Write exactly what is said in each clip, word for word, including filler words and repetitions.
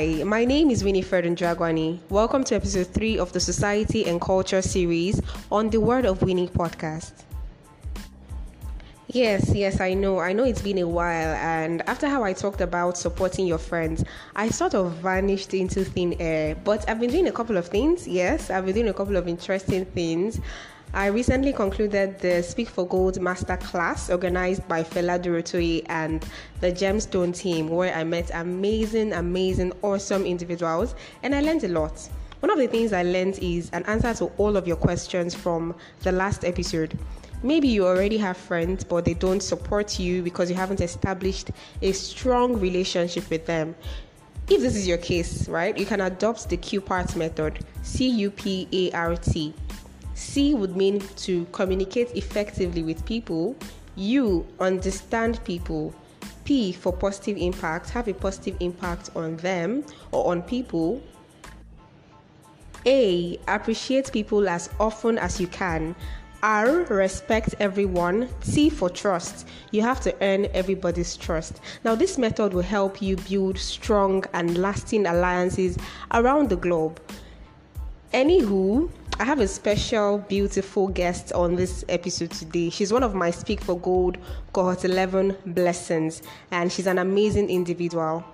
Hi, my name is Winifred Njoaguani. Welcome to episode three of the Society and Culture series on the Word of Wini Podcast. Yes, yes, I know. I know it's been a while, and after how I talked about supporting your friends, I sort of vanished into thin air. But I've been doing a couple of things. Yes, I've been doing a couple of interesting things. I recently concluded the Speak for Gold Masterclass organized by Fela Durotoye and the Gemstone team, where I met amazing, amazing, awesome individuals, and I learned a lot. One of the things I learned is an answer to all of your questions from the last episode. Maybe you already have friends, but they don't support you because you haven't established a strong relationship with them. If this is your case, right, you can adopt the CUPART method, C U P A R T. C would mean to communicate effectively with people, U, understand people, P for positive impact, have a positive impact on them or on people, A, appreciate people as often as you can, R, respect everyone, T for trust. You have to earn everybody's trust. Now, this method will help you build strong and lasting alliances around the globe. Anywho, I have a special, beautiful guest on this episode today. She's one of my Speak for Gold Cohort eleven blessings, and she's an amazing individual.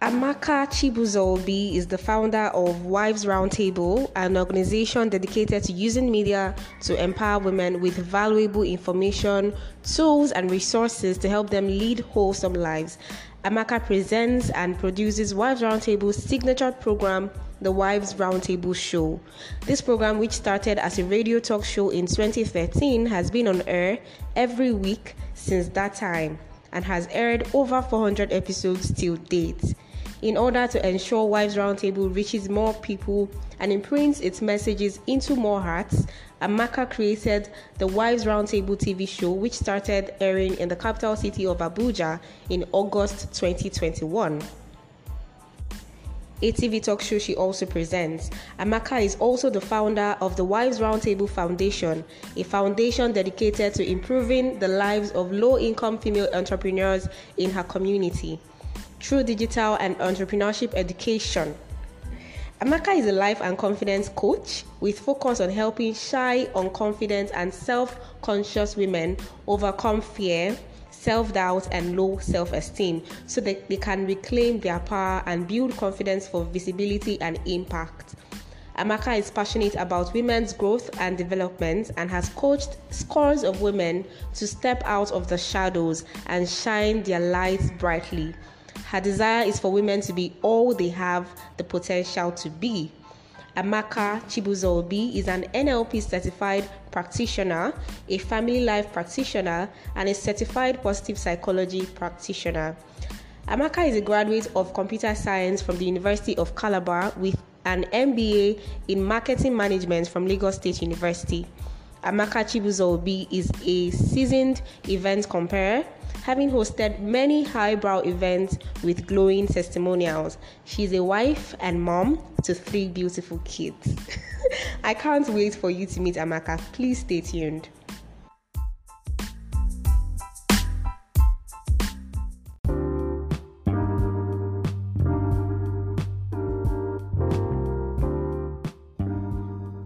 Amaka Chibuzo-Obi is the founder of Wives Roundtable, an organization dedicated to using media to empower women with valuable information, tools, and resources to help them lead wholesome lives. Amaka presents and produces Wives Roundtable's signature program, The Wives Roundtable show. This program, which started as a radio talk show in twenty thirteen, has been on air every week since that time and has aired over four hundred episodes till date. In order to ensure Wives Roundtable reaches more people and imprints its messages into more hearts, Amaka created the Wives Roundtable T V show, which started airing in the capital city of Abuja in August twenty twenty-one. A T V talk show she also presents. Amaka is also the founder of the Wives Roundtable Foundation, a foundation dedicated to improving the lives of low-income female entrepreneurs in her community through digital and entrepreneurship education. Amaka is a life and confidence coach with focus on helping shy, unconfident, and self-conscious women overcome fear, self-doubt, and low self-esteem so that they can reclaim their power and build confidence for visibility and impact. Amaka is passionate about women's growth and development and has coached scores of women to step out of the shadows and shine their lights brightly. Her desire is for women to be all they have the potential to be. Amaka Chibuzo-Obi is an N L P certified practitioner, a family life practitioner, and a certified positive psychology practitioner. Amaka is a graduate of computer science from the University of Calabar with an M B A in marketing management from Lagos State University. Amaka Chibuzo-Obi is a seasoned event comparer, having hosted many highbrow events with glowing testimonials. She's a wife and mom to three beautiful kids. I can't wait for you to meet Amaka. Please stay tuned.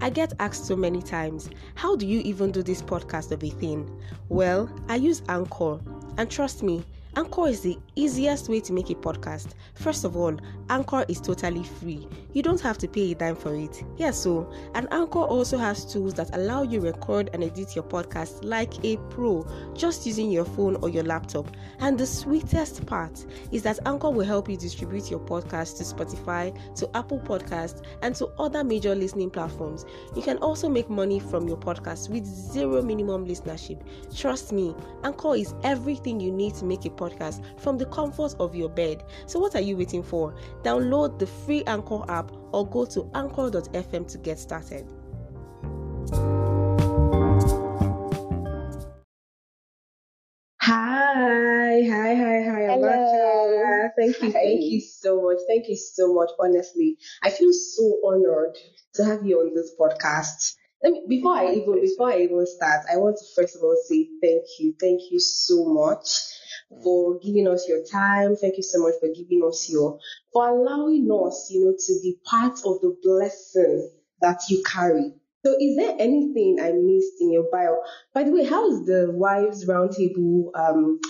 I get asked so many times, how do you even do this podcast of a thing? Well, I use Anchor. And trust me, Anchor is the easiest way to make a podcast. First of all, Anchor is totally free. You don't have to pay a dime for it. Yeah, so, and Anchor also has tools that allow you to record and edit your podcast like a pro, just using your phone or your laptop. And the sweetest part is that Anchor will help you distribute your podcast to Spotify, to Apple Podcasts, and to other major listening platforms. You can also make money from your podcast with zero minimum listenership. Trust me, Anchor is everything you need to make a podcast podcast from the comfort of your bed. So what are you waiting for? Download the free Anchor app or go to anchor dot f m to get started. Hi, hi, hi, hi. Hello. Thank you, hi. thank you so much. Thank you so much. Honestly, I feel so honored to have you on this podcast. Let me, before I even before I even start, I want to first of all say thank you, thank you so much for giving us your time. Thank you so much for giving us your for allowing us, you know, to be part of the blessing that you carry. So, is there anything I missed in your bio? By the way, how's the Wives Roundtable um,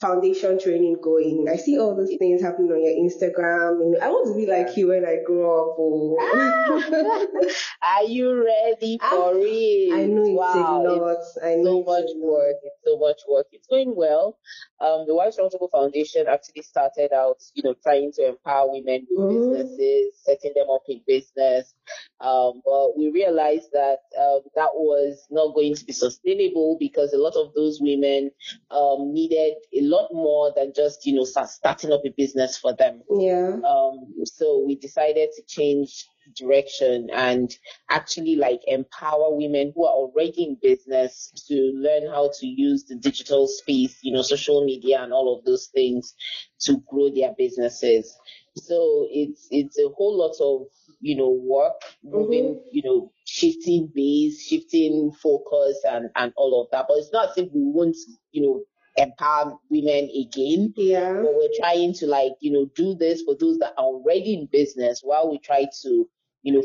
Foundation training going? I see all those things happening on your Instagram. You know, I want to be like you when I grow up. Oh. Ah, are you ready for ah, it? I know it's wow, a lot. It's I know so much work. It's so much work. It's going well. Um, the Wives Roundtable Foundation actually started out, you know, trying to empower women with mm-hmm. businesses, setting them up in business. Um, but we realized that um, that was not going to be sustainable because a lot of those women um, needed a lot more than just, you know, start starting up a business for them. Yeah. Um, so we decided to change direction and actually like empower women who are already in business to learn how to use the digital space, you know, social media and all of those things to grow their businesses. So it's it's a whole lot of, you know, work, moving, mm-hmm. you know, shifting base, shifting focus and, and all of that. But it's not as if we won't, you know, empower women again. Yeah. But we're trying to like, you know, do this for those that are already in business while we try to, you know,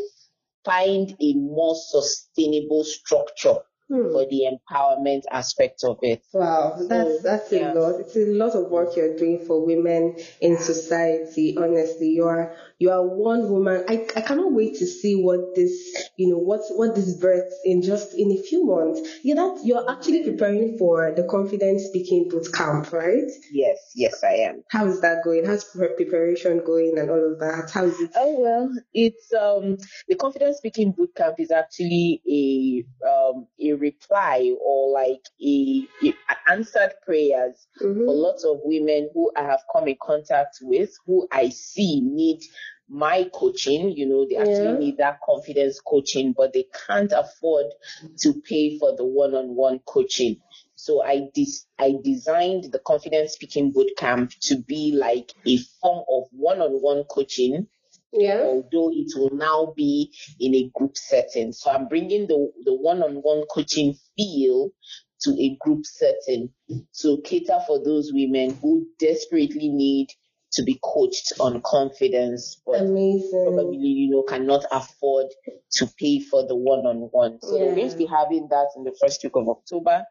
find a more sustainable structure hmm. for the empowerment aspect of it. Wow, that's that's yeah. a lot. It's a lot of work you're doing for women in society. Honestly, you are you are one woman. I, I cannot wait to see what this, you know, what what this births in just in a few months. Yeah, that you're actually preparing for the Confident Speaking Bootcamp, right? Yes, yes, I am. How is that going? How's preparation going and all of that? How is it? Oh well, it's um the Confident Speaking Bootcamp is actually a um a reply or like a, a answered prayers mm-hmm. for lots of women who I have come in contact with, who I see need my coaching. You know, they actually yeah. need that confidence coaching, but they can't afford to pay for the one-on-one coaching. So I dis- I designed the Confidence Speaking Bootcamp to be like a form of one-on-one coaching. Yeah. Although it will now be in a group setting. So I'm bringing the, the one-on-one coaching feel to a group setting to cater for those women who desperately need to be coached on confidence, but Amazing. probably, you know, cannot afford to pay for the one-on-one. So yeah. we're going to be having that in the first week of October.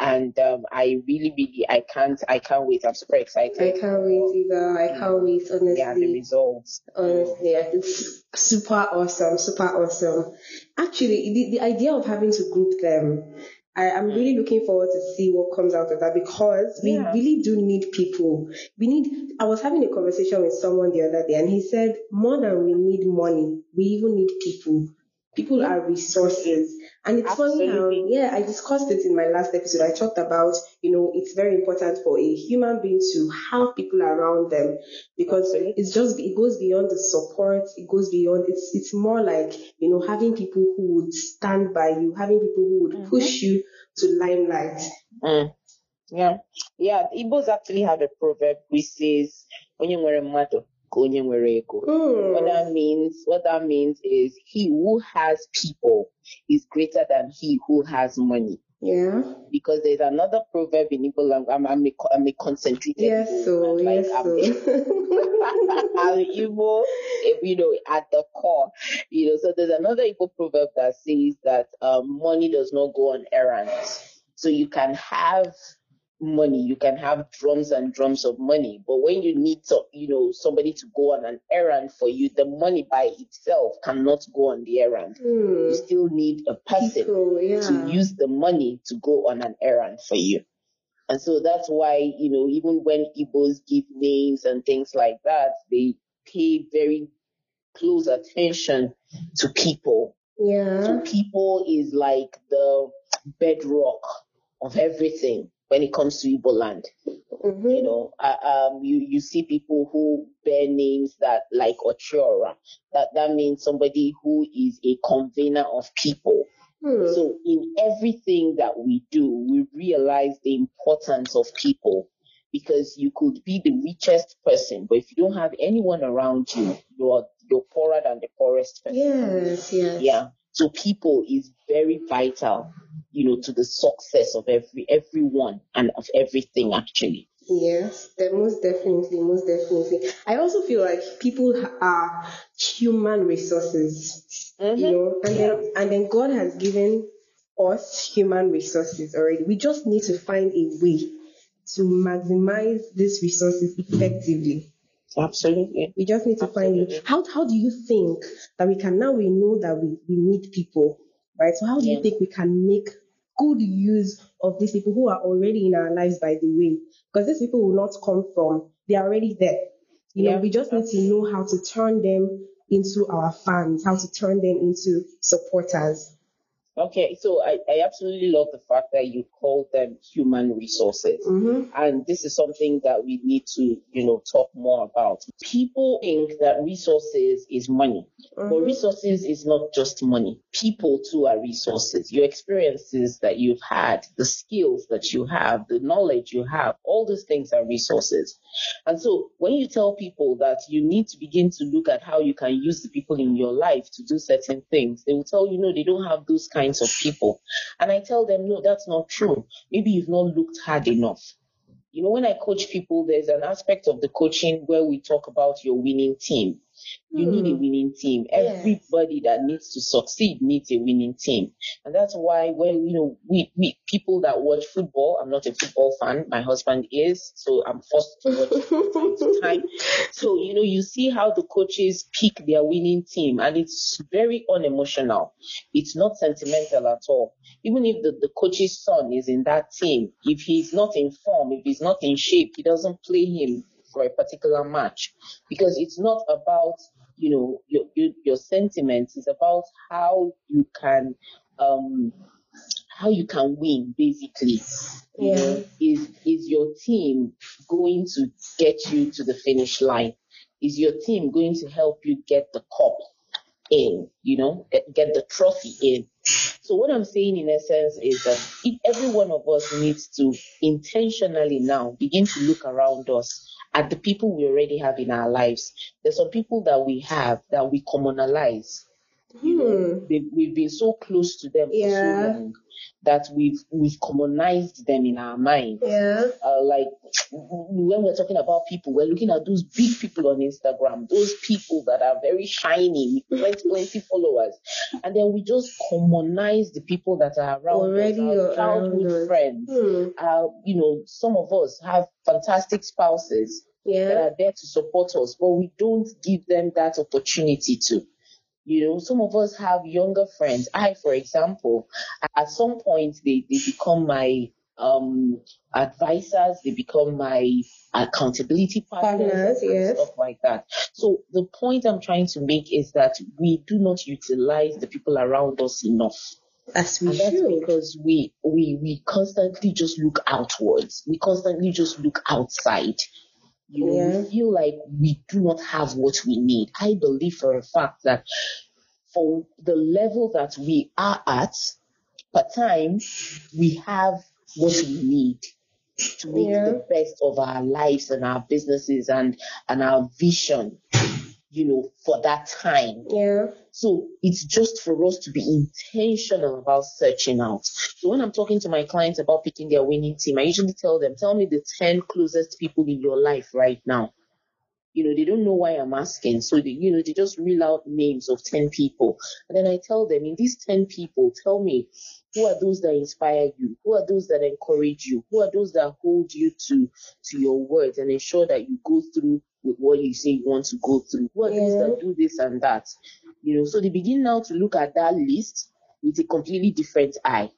And um, I really, really, I can't, I can't wait. I'm super excited. I can't wait either. I can't wait, honestly. Yeah, the results. Honestly, it's super awesome, super awesome. Actually, the, the idea of having to group them, I, I'm really looking forward to see what comes out of that because we yeah. really do need people. We need, I was having a conversation with someone the other day and he said, more than we need money, we even need people. People are resources. And it's Absolutely. funny how, yeah, I discussed it in my last episode. I talked about, you know, it's very important for a human being to have people around them because Absolutely. it's just, it goes beyond the support. It goes beyond, it's it's more like, you know, having people who would stand by you, having people who would mm-hmm. push you to limelight. Mm. Yeah. Yeah. The Igbos actually have a proverb which says, Mm. What that means, what that means is he who has people is greater than he who has money. Yeah. Because there's another proverb in Igbo language. I'm, I'm, a, I'm a concentrated. Yes, so like, yes, I'm so. I'm Igbo, you know, at the core, you know. So there's another Igbo proverb that says that um, money does not go on errands. So you can have money, you can have drums and drums of money, but when you need to, you know, somebody to go on an errand for you, the money by itself cannot go on the errand. Mm. You still need a person People, yeah. to use the money to go on an errand for you. And so that's why, you know, even when Igbos give names and things like that, they pay very close attention to people. Yeah. So people is like the bedrock of everything when it comes to Igbo land. Mm-hmm. You know, uh, um, you, you see people who bear names that like Ochiora. That, that means somebody who is a convener of people. Mm. So in everything that we do, we realize the importance of people because you could be the richest person, but if you don't have anyone around you, you're, you're poorer than the poorest person. Yes, yes. Yeah. So people is very vital, you know, to the success of every everyone and of everything, actually. Yes, the most definitely, most definitely. I also feel like people are human resources, mm-hmm. you know, and then, and then God has given us human resources already. We just need to find a way to maximize these resources effectively. Absolutely. We just need to Absolutely. find it. How how do you think that we can now we know that we, we need people, right? So how do yeah. you think we can make good use of these people who are already in our lives, by the way? Because these people will not come from, they are already there. You yeah. know, we just need to know how to turn them into our fans, how to turn them into supporters. Okay, so I, I absolutely love the fact that you call them human resources. Mm-hmm. And this is something that we need to, you know, talk more about. People think that resources is money, mm-hmm. but resources is not just money. People too are resources. Your experiences that you've had, the skills that you have, the knowledge you have, all these things are resources. And so when you tell people that you need to begin to look at how you can use the people in your life to do certain things, they will tell you, no, they don't have those kinds of people. And I tell them, no, that's not true. Maybe you've not looked hard enough. You know, when I coach people, there's an aspect of the coaching where we talk about your winning team. You mm. need a winning team. Yes. Everybody that needs to succeed needs a winning team. And that's why when, you know, we, we people that watch football, I'm not a football fan. My husband is, so I'm forced to watch from time to time. So, you know, you see how the coaches pick their winning team, and it's very unemotional. It's not sentimental at all. Even if the, the coach's son is in that team, if he's not in form, if he's not in shape, he doesn't play him for a particular match, because it's not about, you know, your your, your sentiments. It's about how you can um how you can win, basically. Yeah. You know, is is your team going to get you to the finish line? Is your team going to help you get the cup in, you know, get, get the trophy in? So what I'm saying in essence is that if every one of us needs to intentionally now begin to look around us at the people we already have in our lives. There's some people that we have that we communalize. Hmm. You know, they, we've been so close to them yeah. for so long that we've we've commonized them in our minds. Yeah. Uh, like when we're talking about people, we're looking at those big people on Instagram, those people that are very shiny, with twenty followers, and then we just commonize the people that are around already us, our childhood friends. Hmm. Uh, you know, some of us have fantastic spouses yeah. that are there to support us, but we don't give them that opportunity to. You know, some of us have younger friends. I, for example, at some point, they, they become my um, advisors. They become my accountability partners, partners and yes. stuff like that. So the point I'm trying to make is that we do not utilize the people around us enough. As we and that's should. Because we, we, we constantly just look outwards. We constantly just look outside. You know, yeah. we feel like we do not have what we need. I believe for a fact that for the level that we are at, per time, we have what we need to make yeah. the best of our lives and our businesses and, and our vision, you know, for that time. Yeah. So it's just for us to be intentional about searching out. So when I'm talking to my clients about picking their winning team, I usually tell them, tell me the ten closest people in your life right now. You know, they don't know why I'm asking. So, they, you know, they just reel out names of ten people. And then I tell them, in these ten people, tell me, who are those that inspire you? Who are those that encourage you? Who are those that hold you to, to your words and ensure that you go through with what you say you want to go through? Who are yeah. those that do this and that? You know, so they begin now to look at that list with a completely different eye.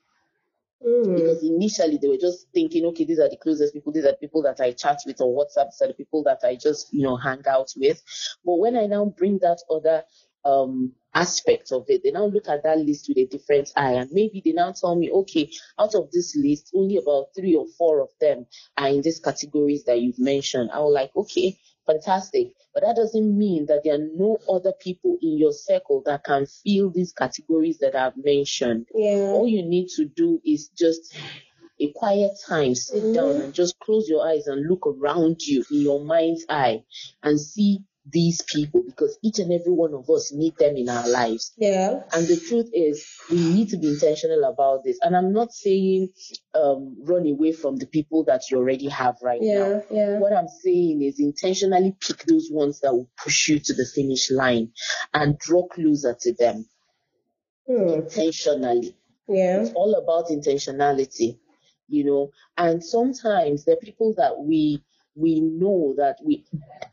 Mm. Because initially they were just thinking, okay, these are the closest people, these are the people that I chat with on WhatsApp, these are the people that I just, you know, hang out with. But when I now bring that other um, aspect of it, they now look at that list with a different eye. And maybe they now tell me, okay, out of this list, only about three or four of them are in these categories that you've mentioned. I was like, okay, fantastic. But that doesn't mean that there are no other people in your circle that can fill these categories that I've mentioned. Yeah. All you need to do is just a quiet time, sit mm-hmm. down and just close your eyes and look around you in your mind's eye and see these people, because each and every one of us need them in our lives. Yeah. And the truth is, we need to be intentional about this. And I'm not saying um, run away from the people that you already have right yeah, now. Yeah. What I'm saying is intentionally pick those ones that will push you to the finish line and draw closer to them. Hmm. Intentionally. Yeah. It's all about intentionality, you know. And sometimes there are people that we we know that we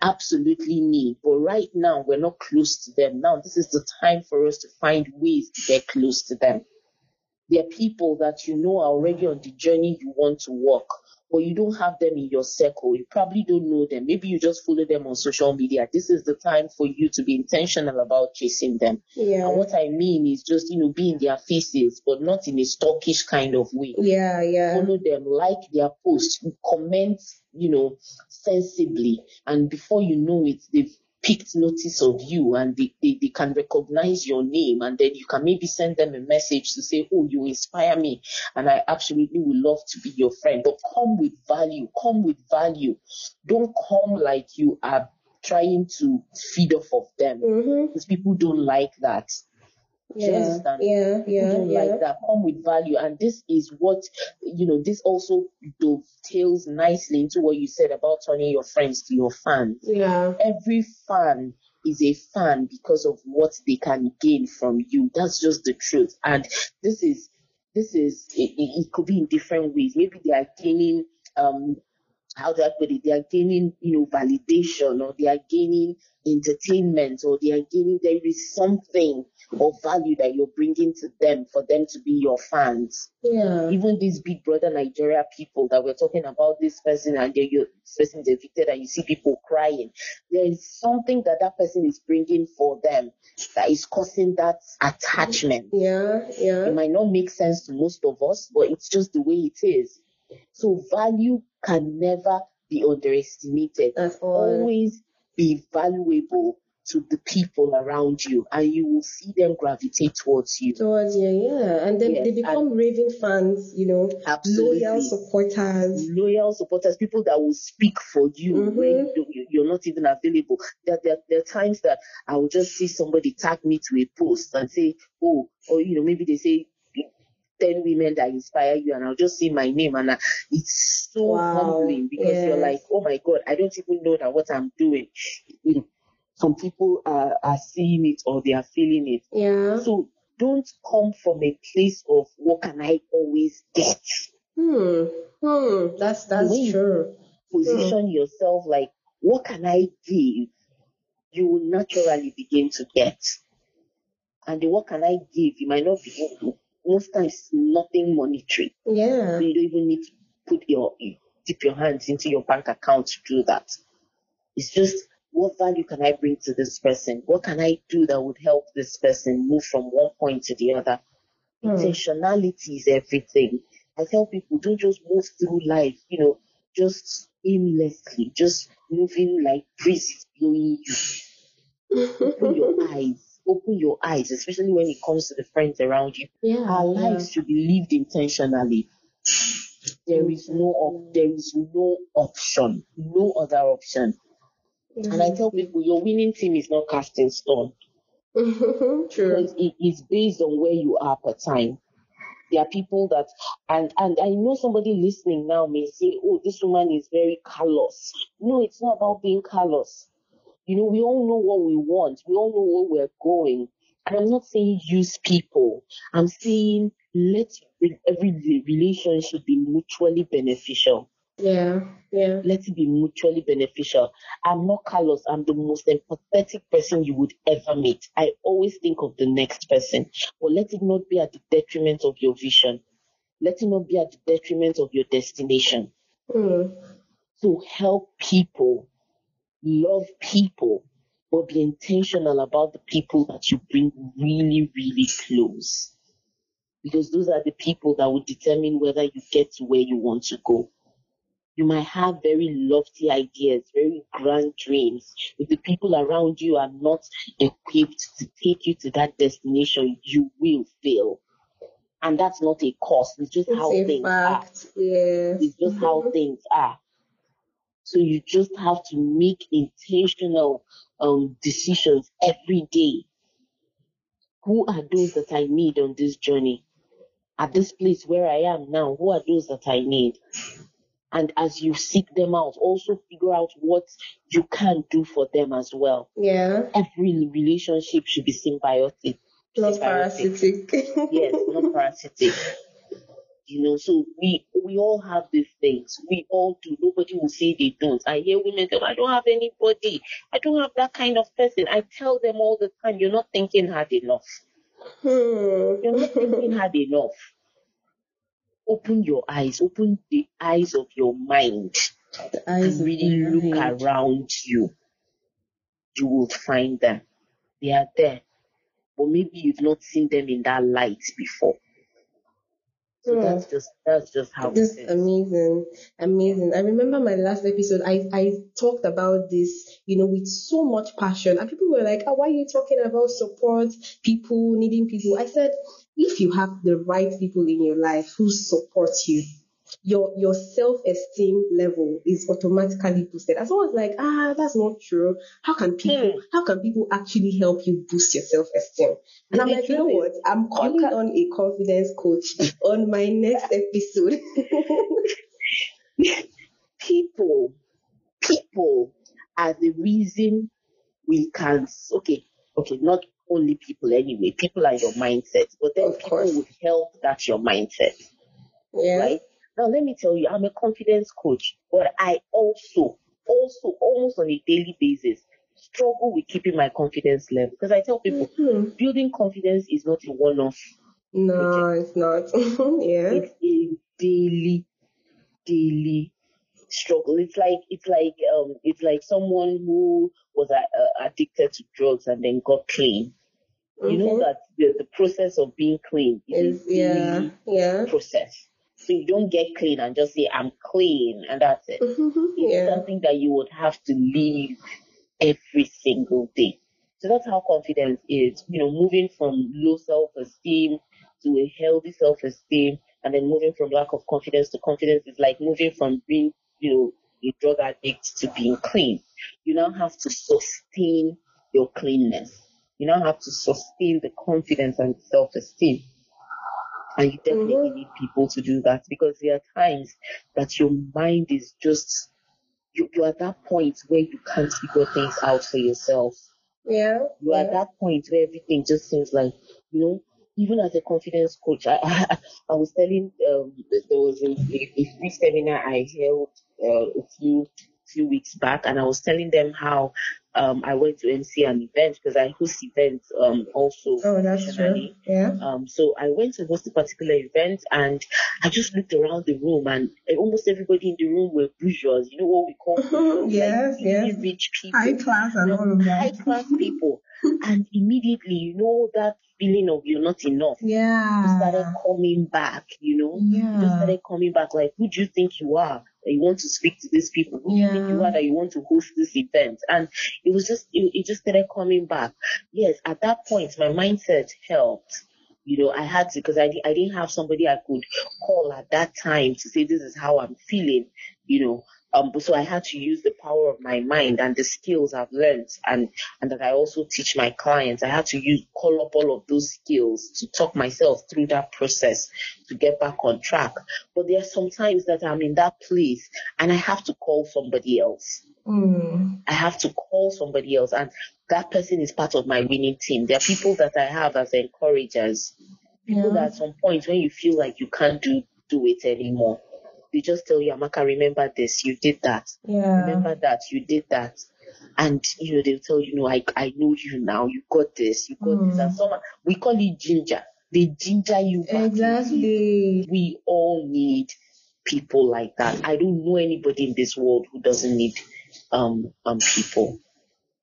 absolutely need, but right now we're not close to them. Now this is the time for us to find ways to get close to them. There are people that you know are already on the journey you want to walk, but you don't have them in your circle. You probably don't know them. Maybe you just follow them on social media. This is the time for you to be intentional about chasing them. Yeah. And what I mean is just, you know, be in their faces, but not in a stalkish kind of way. Yeah, yeah. Follow them, like their posts, comment, you know, sensibly. And before you know it, they've picked notice of you, and they, they, they can recognize your name, and then you can maybe send them a message to say, oh, you inspire me and I absolutely would love to be your friend. But come with value, come with value. Don't come like you are trying to feed off of them, mm-hmm. because people don't like that. Yeah, you understand? Yeah, yeah, people don't yeah. like that. Come with value. And this is what, you know, this also dovetails nicely into what you said about turning your friends to your fans. Yeah. Every fan is a fan because of what they can gain from you. That's just the truth. And this is, this is, it, it could be in different ways. Maybe they are gaining, um, how do I put it? They are gaining, you know, validation, or they are gaining entertainment, or they are gaining, there is something of value that you're bringing to them for them to be your fans. Yeah. Even these Big Brother Nigeria people that we're talking about, this person and they're, your person is evicted and you see people crying. There is something that that person is bringing for them that is causing that attachment. Yeah, yeah. It might not make sense to most of us, but it's just the way it is. So value can never be underestimated. That's all. Always be valuable to the people around you, and you will see them gravitate towards you. Towards you, yeah. And then yes, they become raving fans, you know. Absolutely. Loyal supporters. Loyal supporters, people that will speak for you mm-hmm. when you're not even available. There, there, there are times that I will just see somebody tag me to a post and say, oh, or, you know, maybe they say, ten women that inspire you, and I'll just see my name, and I, it's so wow. humbling, because yes. you're like, oh my God, I don't even know that what I'm doing. You know, some people are, are seeing it, or they are feeling it. Yeah. So don't come from a place of what can I always get. Hmm. Hmm. That's that's when true. You position hmm. yourself like, what can I give? You will naturally begin to get. And the what can I give? You might not be able to. Most times, nothing monetary. Yeah. So you don't even need to put your dip your hands into your bank account to do that. It's just, what value can I bring to this person? What can I do that would help this person move from one point to the other? Hmm. Intentionality is everything. I tell people, don't just move through life, you know, just aimlessly, just moving like breeze blowing you. Open your eyes. Open your eyes, especially when it comes to the friends around you. Yeah, Our yeah. lives should be lived intentionally. There is no, there is no option, no other option. Mm-hmm. And I tell people, your winning team is not cast in stone. True. Because it is based on where you are per time. There are people that, and, and I know somebody listening now may say, oh, this woman is very callous. No, it's not about being callous. You know, we all know what we want. We all know where we're going. And I'm not saying use people. I'm saying let every relationship be mutually beneficial. Yeah, yeah. Let it be mutually beneficial. I'm not callous. I'm the most empathetic person you would ever meet. I always think of the next person. But let it not be at the detriment of your vision. Let it not be at the detriment of your destination. Mm. So help people. Love people, but be intentional about the people that you bring really, really close. Because those are the people that will determine whether you get to where you want to go. You might have very lofty ideas, very grand dreams. If the people around you are not equipped to take you to that destination, you will fail. And that's not a cause. It's just it's how things fact. are. Yeah. It's just mm-hmm. how things are. So you just have to make intentional um, decisions every day. Who are those that I need on this journey? At this place where I am now, who are those that I need? And as you seek them out, also figure out what you can do for them as well. Yeah. Every relationship should be symbiotic. Not symbiotic. parasitic. Yes, not parasitic. You know, so we we all have these things. We all do. Nobody will say they don't. I hear women say, I don't have anybody. I don't have that kind of person. I tell them all the time, you're not thinking hard enough. Hmm. You're not thinking hard enough. Open your eyes. Open the eyes of your mind. The eyes and really look mind. around you. You will find them. They are there. But maybe you've not seen them in that light before. So that's just that's just how it is. Amazing, amazing. I remember my last episode. I I talked about this, you know, with so much passion, and people were like, "Oh, why are you talking about support people, needing people?" I said, if you have the right people in your life who support you, your your self-esteem level is automatically boosted. As someone's like, ah, that's not true. How can people? How can people actually help you boost your self-esteem? And I'm like, you know what? I'm calling on a confidence coach on my next episode. people, people are the reason we can. Okay, okay, not only people anyway. People are your mindset, but then people would help. That's your mindset, yeah. Right? Now, let me tell you, I'm a confidence coach, but I also, also, almost on a daily basis, struggle with keeping my confidence level. Because I tell people, mm-hmm. building confidence is not a one-off. No, it's not. Yeah. It's a daily, daily struggle. It's like, it's like, um, it's like someone who was uh, addicted to drugs and then got clean. You mm-hmm. know that the, the process of being clean is, is a daily yeah, yeah. process. So you don't get clean and just say, I'm clean, and that's it. Mm-hmm, it's yeah. something that you would have to live every single day. So that's how confidence is, you know, moving from low self-esteem to a healthy self-esteem, and then moving from lack of confidence to confidence is like moving from being, you know, a drug addict to being clean. You now have to sustain your cleanness. You now have to sustain the confidence and self-esteem. And you definitely mm-hmm. need people to do that, because there are times that your mind is just, you, you're at that point where you can't figure things out for yourself. Yeah. You're yeah. at that point where everything just seems like, you know, even as a confidence coach, I I, I was telling, um, there was a, a free seminar I held uh, a few few weeks back, and I was telling them how um, I went to M C an event, because I host events um, also. Oh, that's true. Yeah. Um, so I went to host a particular event, and I just looked around the room, and almost everybody in the room were bourgeois, you know what we call bourgeois, yes, like yes. rich people, high class and all of that. High class people. And immediately, you know, that feeling of you're not enough. Yeah. You started coming back, you know. Yeah. You started coming back like, who do you think you are that you want to speak to these people? Who yeah. do you think you are that you want to host this event? And it was just, it, it just started coming back. Yes, at that point, my mindset helped. You know, I had to, because I, I didn't have somebody I could call at that time to say, this is how I'm feeling, you know. Um, so I had to use the power of my mind and the skills I've learned, and, and that I also teach my clients. I had to use call up all of those skills to talk myself through that process to get back on track. But there are some times that I'm in that place and I have to call somebody else. Mm. I have to call somebody else, and that person is part of my winning team. There are people that I have as encouragers, people yeah. that at some point when you feel like you can't do, do it anymore. You just tell you, Amaka, remember this, you did that. Yeah. Remember that, you did that. And, you know, they'll tell you, no, I, I know you now, you got this, you got mm. this. And some, we call it ginger. They ginger you back. Exactly. We all need people like that. I don't know anybody in this world who doesn't need um, um people.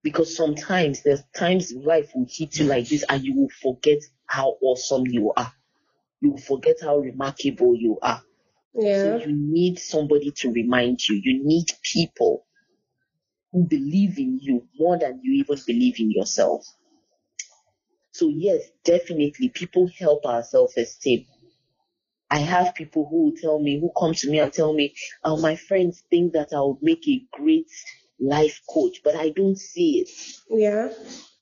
Because sometimes there's times life will hit you like this and you will forget how awesome you are. You will forget how remarkable you are. Yeah. So you need somebody to remind you. You need people who believe in you more than you even believe in yourself. So yes, definitely people help our self-esteem. I have people who tell me, who come to me and tell me, oh, my friends think that I'll make a great life coach, but I don't see it. Yeah.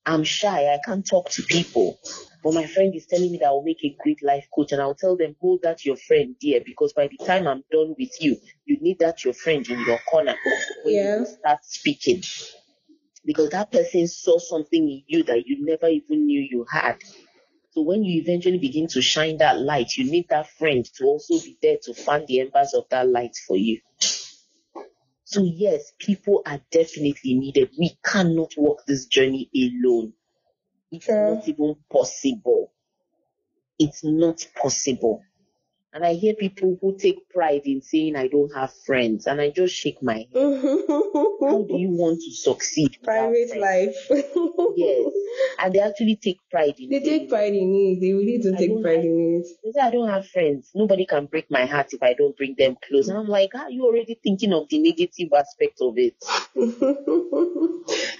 I'm shy. I can't talk to people. But my friend is telling me that I'll make a great life coach, and I'll tell them, hold that your friend dear, because by the time I'm done with you, you need that your friend in your corner when yeah. you start speaking. Because that person saw something in you that you never even knew you had. So when you eventually begin to shine that light, you need that friend to also be there to fan the embers of that light for you. So yes, people are definitely needed. We cannot walk this journey alone. It's sure. not even possible. It's not possible. And I hear people who take pride in saying, I don't have friends. And I just shake my head. How do you want to succeed? Private life. Yes. And they actually take pride in they it. They take pride in it. They really do take pride have, in it. They say, I don't have friends. Nobody can break my heart if I don't bring them close. And I'm like, are you already thinking of the negative aspect of it? Do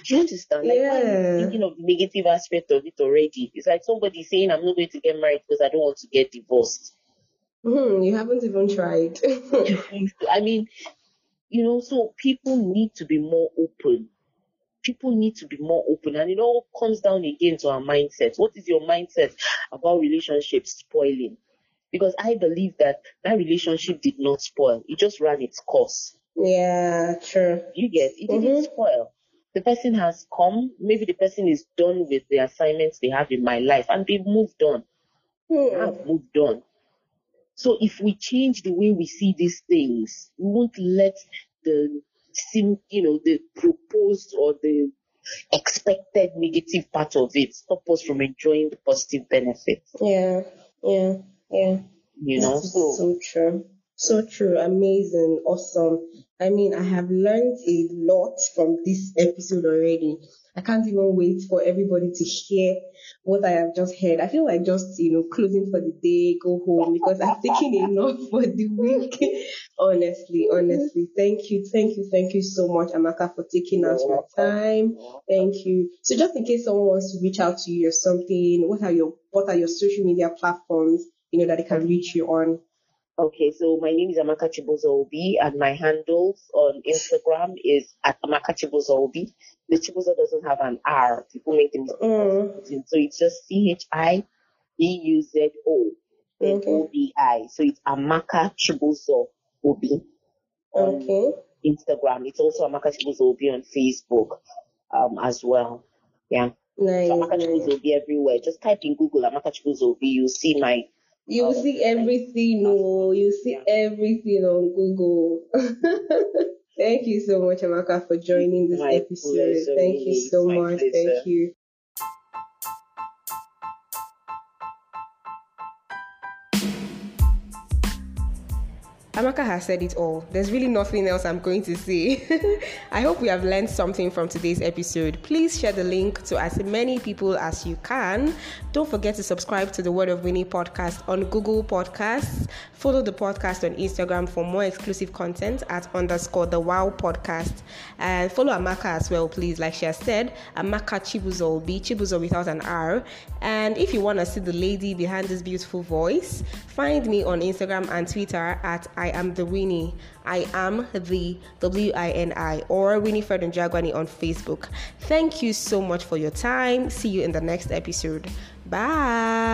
you understand? Like, yeah. Why are you thinking of the negative aspect of it already? It's like somebody saying, I'm not going to get married because I don't want to get divorced. Mm-hmm. You haven't even tried. I mean, you know, so people need to be more open. People need to be more open. And it all comes down again to our mindset. What is your mindset about relationships spoiling? Because I believe that that relationship did not spoil. It just ran its course. Yeah, true. You get it. It mm-hmm. didn't spoil. The person has come. Maybe the person is done with the assignments they have in my life. And they've moved on. Mm. They have moved on. So if we change the way we see these things, we won't let the, you know, the proposed or the expected negative part of it stop us from enjoying the positive benefits. Yeah, yeah, yeah. You know, so, so true, so true, amazing, awesome. I mean, I have learned a lot from this episode already. I can't even wait for everybody to hear what I have just heard. I feel like just, you know, closing for the day, go home, because I've taken enough for the week. Honestly, honestly. Thank you, thank you, thank you so much, Amaka, for taking out your time. Thank you. So just in case someone wants to reach out to you or something, what are your what are your social media platforms, you know, that they can reach you on? Okay, so my name is Amaka Chibuzo-Obi, and my handles on Instagram is at Amaka Chibuzo-Obi. The Chibuzo doesn't have an R. People make the mistake. Mm. So it's just C H I B U Z O then O B I. So it's Amaka Chibuzo-Obi on okay. Instagram. It's also Amaka Chibuzo-Obi on Facebook um, as well. Yeah. Nice. So Amaka Chibuzo-Obi everywhere. Just type in Google Amaka Chibuzo-Obi. You'll see my... You will see everything, no. You see yeah. everything on Google. Thank you so much, Amaka, for joining this My episode. Pleasure. Thank you so My much. Pleasure. Thank you. Amaka has said it all. There's really nothing else I'm going to say. I hope we have learned something from today's episode. Please share the link to as many people as you can. Don't forget to subscribe to the Word of Wini podcast on Google Podcasts. Follow the podcast on Instagram for more exclusive content at underscore the Wow Podcast. And follow Amaka as well, please. Like she has said, Amaka Chibuzo-Obi, Chibuzo without an R. And if you want to see the lady behind this beautiful voice, find me on Instagram and Twitter at I I am the Winnie. I am the W I N I or Winifred Njoaguani on Facebook. Thank you so much for your time. See you in the next episode. Bye.